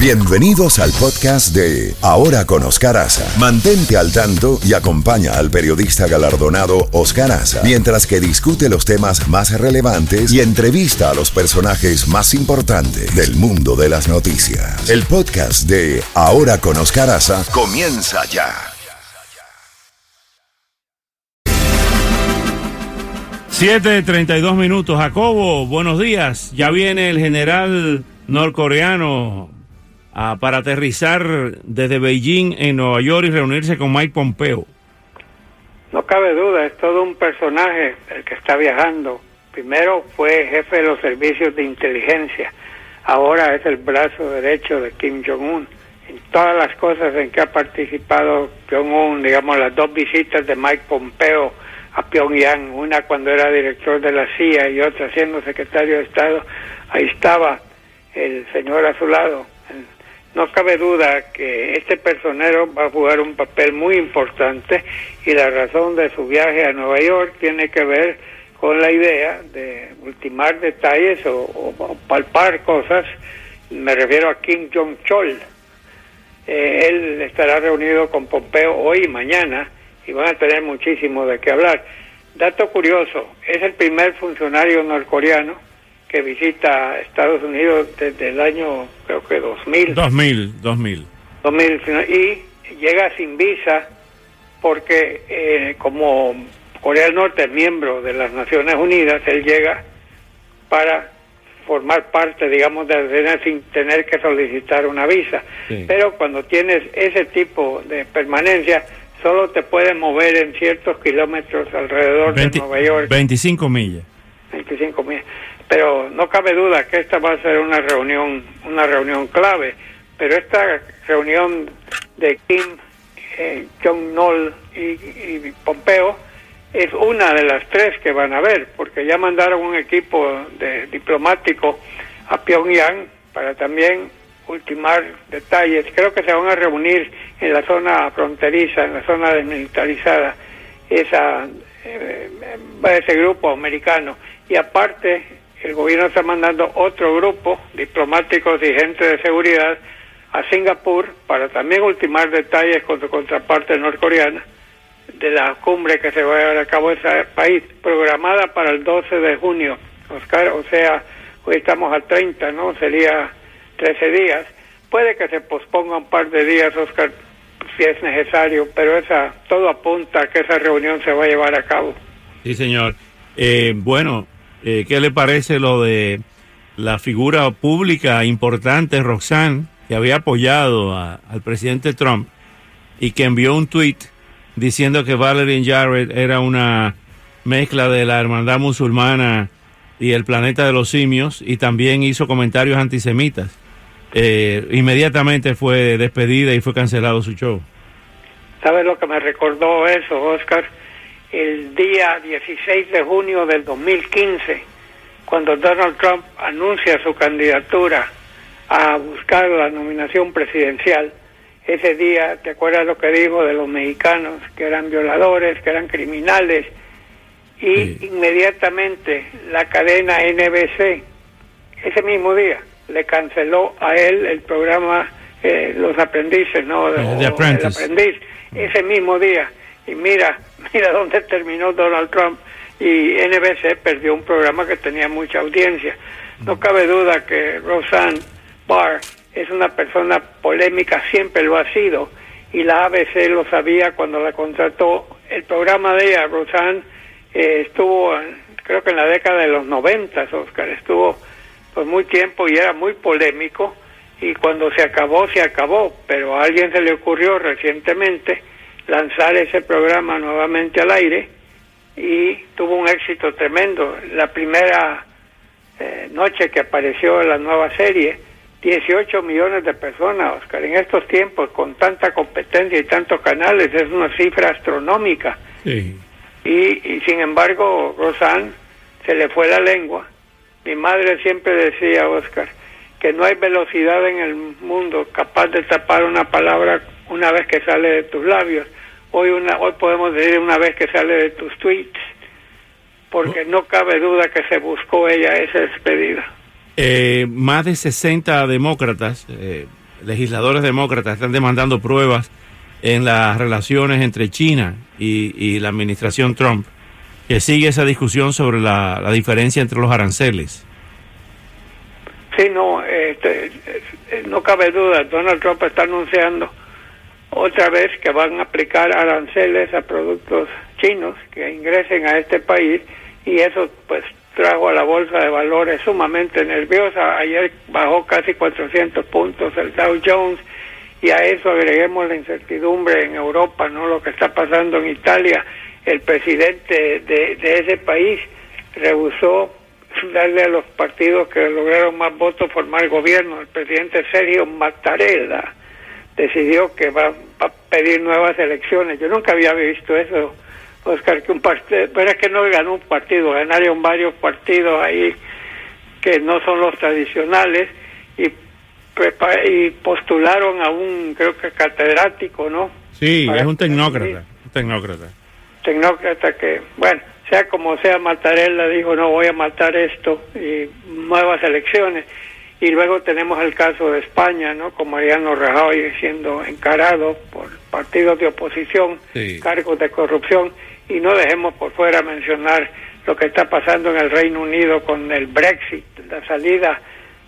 Bienvenidos al podcast de Ahora con Oscar Haza. Mantente al tanto y acompaña al periodista galardonado Oscar Haza, mientras que discute los temas más relevantes y entrevista a los personajes más importantes del mundo de las noticias. El podcast de Ahora con Oscar Haza comienza ya. Siete, 32 minutos. Jacobo, buenos días. Ya viene el general norcoreano para aterrizar desde Beijing en Nueva York y reunirse con Mike Pompeo. No cabe duda, es todo un personaje el que está viajando. Primero fue jefe de los servicios de inteligencia, ahora es el brazo derecho de Kim Jong-un. En todas las cosas en que ha participado Jong-un, digamos las dos visitas de Mike Pompeo a Pyongyang, una cuando era director de la CIA y otra siendo secretario de Estado, ahí estaba el señor a su lado. No cabe duda que este personero va a jugar un papel muy importante, y la razón de su viaje a Nueva York tiene que ver con la idea de ultimar detalles o palpar cosas. Me refiero a Kim Jong-chol. Él estará reunido con Pompeo hoy y mañana y van a tener muchísimo de qué hablar. Dato curioso, es el primer funcionario norcoreano que visita Estados Unidos desde el año, creo que 2000, y llega sin visa porque como Corea del Norte es miembro de las Naciones Unidas, él llega para formar parte, digamos, de la ASEAN sin tener que solicitar una visa. Sí. Pero cuando tienes ese tipo de permanencia, solo te puedes mover en ciertos kilómetros alrededor de Nueva York. 25 millas. Pero no cabe duda que esta va a ser una reunión clave. Pero esta reunión de Kim Jong-un y Pompeo es una de las tres que van a ver, porque ya mandaron un equipo de diplomático a Pyongyang para también ultimar detalles. Creo que se van a reunir en la zona fronteriza, en la zona desmilitarizada, ese grupo americano. Y aparte, el gobierno está mandando otro grupo, diplomáticos y gente de seguridad, a Singapur para también ultimar detalles con su contraparte norcoreana de la cumbre que se va a llevar a cabo en ese país, programada para el 12 de junio, Oscar, o sea, hoy estamos a 30, ¿no? Sería 13 días. Puede que se posponga un par de días, Oscar, si es necesario, pero todo apunta a que esa reunión se va a llevar a cabo. Sí, señor. Bueno, ¿qué le parece lo de la figura pública importante, Roxanne, que había apoyado al presidente Trump y que envió un tweet diciendo que Valerie Jarrett era una mezcla de la hermandad musulmana y el planeta de los simios, y también hizo comentarios antisemitas? Inmediatamente fue despedida y fue cancelado su show. ¿Sabes lo que me recordó eso, Oscar? El día 16 de junio del 2015, cuando Donald Trump anuncia su candidatura a buscar la nominación presidencial, ese día, ¿te acuerdas lo que dijo de los mexicanos? Que eran violadores, que eran criminales, y sí, inmediatamente la cadena NBC, ese mismo día, le canceló a él el programa Los Aprendices, ¿no? The Apprentice. El Aprendiz, ese mismo día. Y mira dónde terminó Donald Trump, y NBC perdió un programa que tenía mucha audiencia. No cabe duda que Roseanne Barr es una persona polémica, siempre lo ha sido, y la ABC lo sabía cuando la contrató. El programa de ella, Roseanne, estuvo, creo que en la década de los 90, Oscar, estuvo por muy tiempo y era muy polémico, y cuando se acabó, pero a alguien se le ocurrió recientemente lanzar ese programa nuevamente al aire y tuvo un éxito tremendo. La primera noche que apareció la nueva serie, 18 millones de personas, Oscar. En estos tiempos, con tanta competencia y tantos canales, es una cifra astronómica. Sí. Y sin embargo, Roseanne se le fue la lengua. Mi madre siempre decía, Oscar, que no hay velocidad en el mundo capaz de tapar una palabra una vez que sale de tus labios. Hoy podemos decir una vez que sale de tus tweets, porque no cabe duda que se buscó ella esa despedida. Más de 60 demócratas legisladores demócratas están demandando pruebas en las relaciones entre China y la administración Trump, que sigue esa discusión sobre la diferencia entre los aranceles. Sí, no, no cabe duda, Donald Trump está anunciando otra vez que van a aplicar aranceles a productos chinos que ingresen a este país, y eso pues trajo a la bolsa de valores sumamente nerviosa. Ayer bajó casi 400 puntos el Dow Jones, y a eso agreguemos la incertidumbre en Europa, ¿no? Lo que está pasando en Italia. El presidente de ese país rehusó darle a los partidos que lograron más votos formar gobierno. El presidente Sergio Mattarella decidió que va a pedir nuevas elecciones. Yo nunca había visto eso, Oscar, que un partido, pero es que no ganó un partido, ganaron varios partidos ahí que no son los tradicionales, y postularon a un, creo que catedrático, ¿no? Sí, es un tecnócrata, que, bueno, sea como sea, Mattarella dijo, no, voy a matar esto, y nuevas elecciones. Y luego tenemos el caso de España, ¿no? Con Mariano Rajoy siendo encarado por partidos de oposición, sí, cargos de corrupción, y no dejemos por fuera mencionar lo que está pasando en el Reino Unido con el Brexit, la salida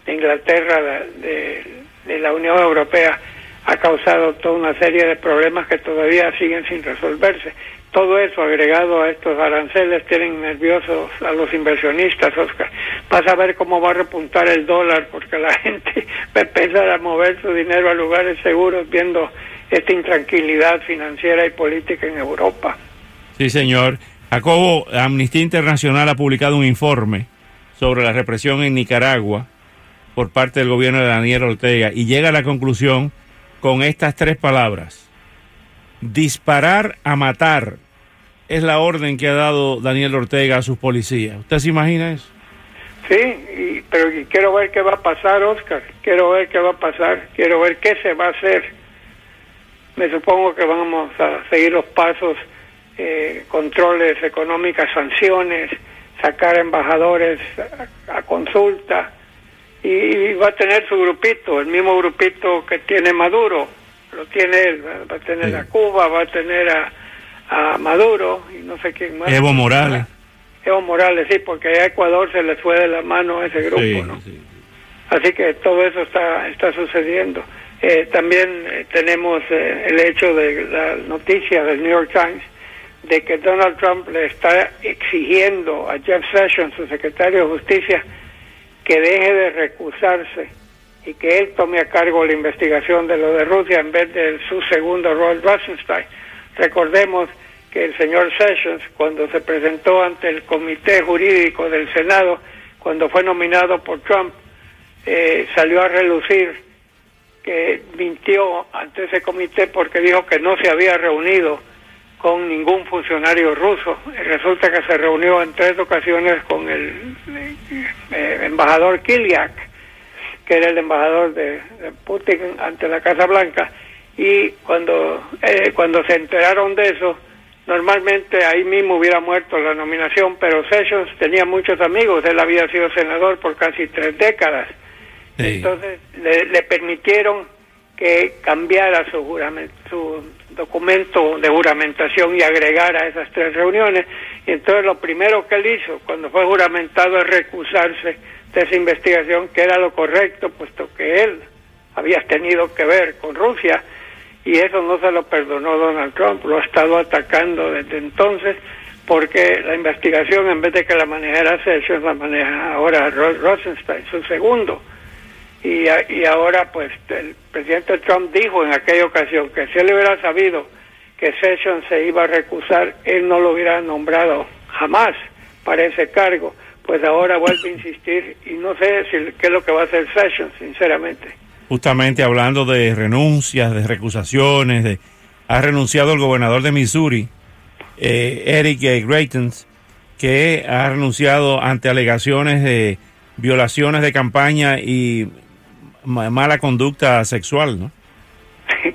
de Inglaterra de la Unión Europea ha causado toda una serie de problemas que todavía siguen sin resolverse. Todo eso agregado a estos aranceles tienen nerviosos a los inversionistas, Oscar. Vas a ver cómo va a repuntar el dólar, porque la gente va a empezar a mover su dinero a lugares seguros viendo esta intranquilidad financiera y política en Europa. Sí, señor. Jacobo, Amnistía Internacional ha publicado un informe sobre la represión en Nicaragua por parte del gobierno de Daniel Ortega, y llega a la conclusión con estas tres palabras: disparar a matar es la orden que ha dado Daniel Ortega a sus policías. ¿Usted se imagina eso? Sí, pero quiero ver qué va a pasar, Oscar. Quiero ver qué se va a hacer. Me supongo que vamos a seguir los pasos, controles económicos, sanciones, sacar embajadores a consulta, y va a tener su grupito, el mismo grupito que tiene Maduro. Lo tiene, va a tener a Cuba, va a tener a Maduro y no sé quién más. Evo Morales, sí, porque a Ecuador se le fue de la mano a ese grupo, sí, ¿no? Sí. Así que todo eso está sucediendo. También tenemos el hecho de la noticia del New York Times de que Donald Trump le está exigiendo a Jeff Sessions, su secretario de Justicia, que deje de recusarse y que él tome a cargo la investigación de lo de Rusia en vez de su segundo Rod Rosenstein. Recordemos que el señor Sessions, cuando se presentó ante el Comité Jurídico del Senado, cuando fue nominado por Trump, salió a relucir que mintió ante ese comité porque dijo que no se había reunido con ningún funcionario ruso. Resulta que se reunió en tres ocasiones con el embajador Kislyak, que era el embajador de Putin ante la Casa Blanca, y cuando se enteraron de eso, normalmente ahí mismo hubiera muerto la nominación, pero Sessions tenía muchos amigos, él había sido senador por casi 3 décadas, sí. Entonces le permitieron que cambiara su documento de juramentación y agregara esas 3 reuniones, y entonces lo primero que él hizo cuando fue juramentado es recusarse de esa investigación, que era lo correcto, puesto que él había tenido que ver con Rusia, y eso no se lo perdonó Donald Trump. Lo ha estado atacando desde entonces, porque la investigación, en vez de que la manejara Sessions, la maneja ahora Rod Rosenstein, su segundo. Y ahora, pues, el presidente Trump dijo en aquella ocasión que si él hubiera sabido que Sessions se iba a recusar, él no lo hubiera nombrado jamás para ese cargo. Pues ahora vuelve a insistir, y no sé qué es lo que va a hacer Sessions, sinceramente. Justamente hablando de renuncias, de recusaciones, ha renunciado el gobernador de Missouri, Eric Greitens, que ha renunciado ante alegaciones de violaciones de campaña y mala conducta sexual, ¿no?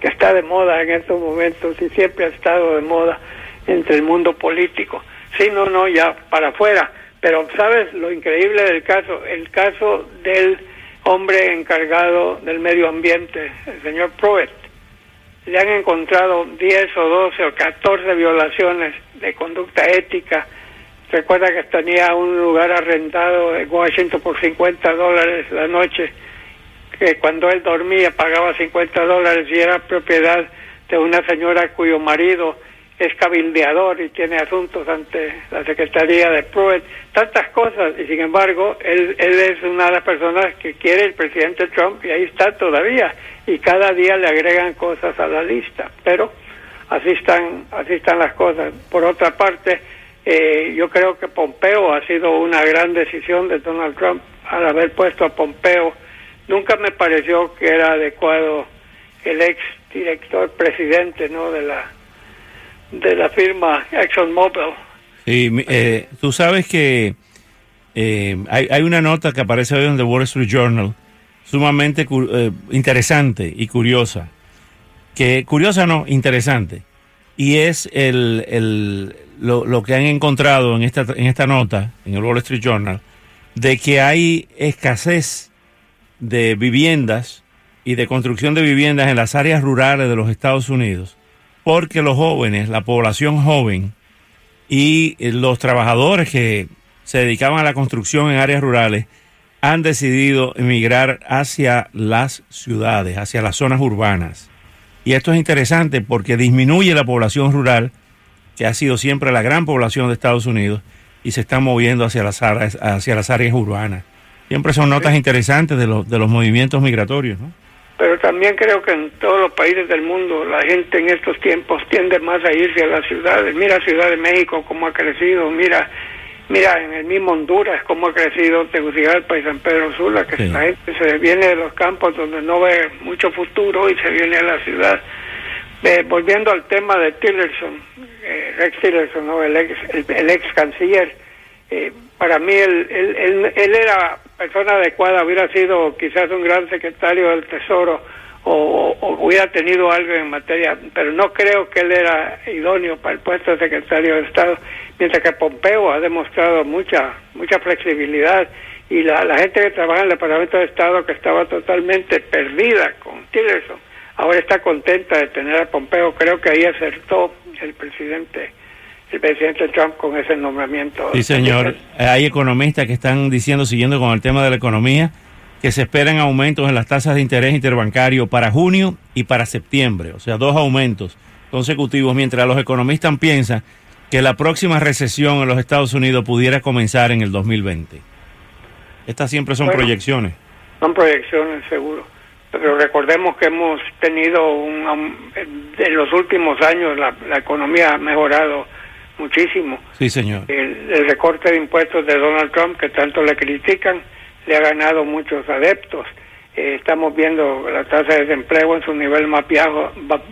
Que está de moda en estos momentos, y siempre ha estado de moda entre el mundo político. Sí, no, ya para afuera. Pero, ¿sabes lo increíble del caso? El caso del hombre encargado del medio ambiente, el señor Pruitt, le han encontrado 10 o 12 o 14 violaciones de conducta ética. Recuerda que tenía un lugar arrendado en Washington por $50 la noche, que cuando él dormía pagaba $50 y era propiedad de una señora cuyo marido es cabildeador y tiene asuntos ante la Secretaría de Pruitt, tantas cosas, y sin embargo él es una de las personas que quiere el presidente Trump, y ahí está todavía, y cada día le agregan cosas a la lista, pero así están las cosas. Por otra parte, yo creo que Pompeo ha sido una gran decisión de Donald Trump al haber puesto a Pompeo. Nunca me pareció que era adecuado el ex director presidente, ¿no?, de la firma ExxonMobil. Sí, tú sabes que hay una nota que aparece hoy en The Wall Street Journal, sumamente interesante y curiosa. Interesante. Y es lo que han encontrado en esta nota, en el Wall Street Journal, de que hay escasez de viviendas y de construcción de viviendas en las áreas rurales de los Estados Unidos, porque los jóvenes, la población joven y los trabajadores que se dedicaban a la construcción en áreas rurales han decidido emigrar hacia las ciudades, hacia las zonas urbanas. Y esto es interesante porque disminuye la población rural, que ha sido siempre la gran población de Estados Unidos, y se está moviendo hacia las áreas urbanas. Siempre son notas interesantes de los movimientos migratorios, ¿no? Pero también creo que en todos los países del mundo la gente en estos tiempos tiende más a irse a las ciudades. Mira Ciudad de México cómo ha crecido, mira en el mismo Honduras cómo ha crecido Tegucigalpa y San Pedro Sula, que sí. La gente se viene de los campos donde no ve mucho futuro y se viene a la ciudad. Volviendo al tema de Tillerson, Rex Tillerson, ¿no?, el ex canciller, para mí él era persona adecuada, hubiera sido quizás un gran secretario del Tesoro o hubiera tenido algo en materia, pero no creo que él era idóneo para el puesto de secretario de Estado, mientras que Pompeo ha demostrado mucha flexibilidad, y la gente que trabaja en el Departamento de Estado, que estaba totalmente perdida con Tillerson, ahora está contenta de tener a Pompeo. Creo que ahí acertó el presidente Trump con ese nombramiento. Sí, señor. Hay economistas que están diciendo, siguiendo con el tema de la economía, que se esperan aumentos en las tasas de interés interbancario para junio y para septiembre, o sea, 2 aumentos consecutivos, mientras los economistas piensan que la próxima recesión en los Estados Unidos pudiera comenzar en el 2020. Estas siempre son proyecciones. Son proyecciones, seguro. Pero recordemos que hemos tenido en los últimos años la economía ha mejorado muchísimo. Sí, señor. El recorte de impuestos de Donald Trump, que tanto le critican, le ha ganado muchos adeptos. Estamos viendo la tasa de desempleo en su nivel más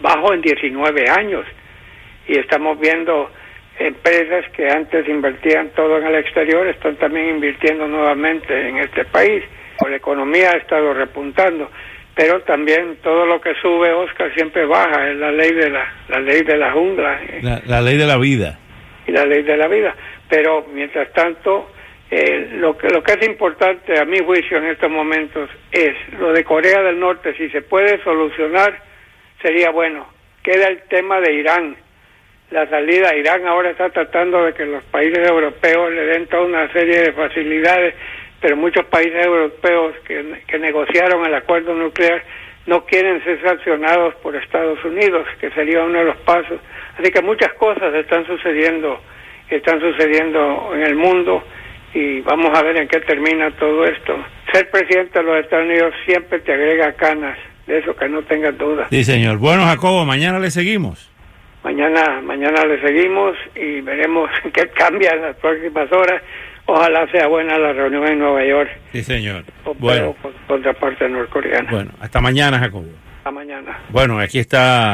bajo en 19 años. Y estamos viendo empresas que antes invertían todo en el exterior, están también invirtiendo nuevamente en este país. La economía ha estado repuntando. Pero también todo lo que sube, Oscar, siempre baja. Es la ley de la jungla. La ley de la vida. Y la ley de la vida. Pero, mientras tanto, lo que es importante a mi juicio en estos momentos es lo de Corea del Norte. Si se puede solucionar, sería bueno. Queda el tema de Irán. La salida a Irán ahora está tratando de que los países europeos le den toda una serie de facilidades, pero muchos países europeos que negociaron el acuerdo nuclear no quieren ser sancionados por Estados Unidos, que sería uno de los pasos. Así que muchas cosas están sucediendo en el mundo, y vamos a ver en qué termina todo esto. Ser presidente de los Estados Unidos siempre te agrega canas, de eso que no tengas duda. Sí, señor. Bueno, Jacobo, mañana le seguimos. Mañana le seguimos y veremos qué cambia en las próximas horas. Ojalá sea buena la reunión en Nueva York. Sí, señor. Bueno, por otra parte norcoreana. Bueno, hasta mañana, Jacobo. Hasta mañana. Bueno, aquí está...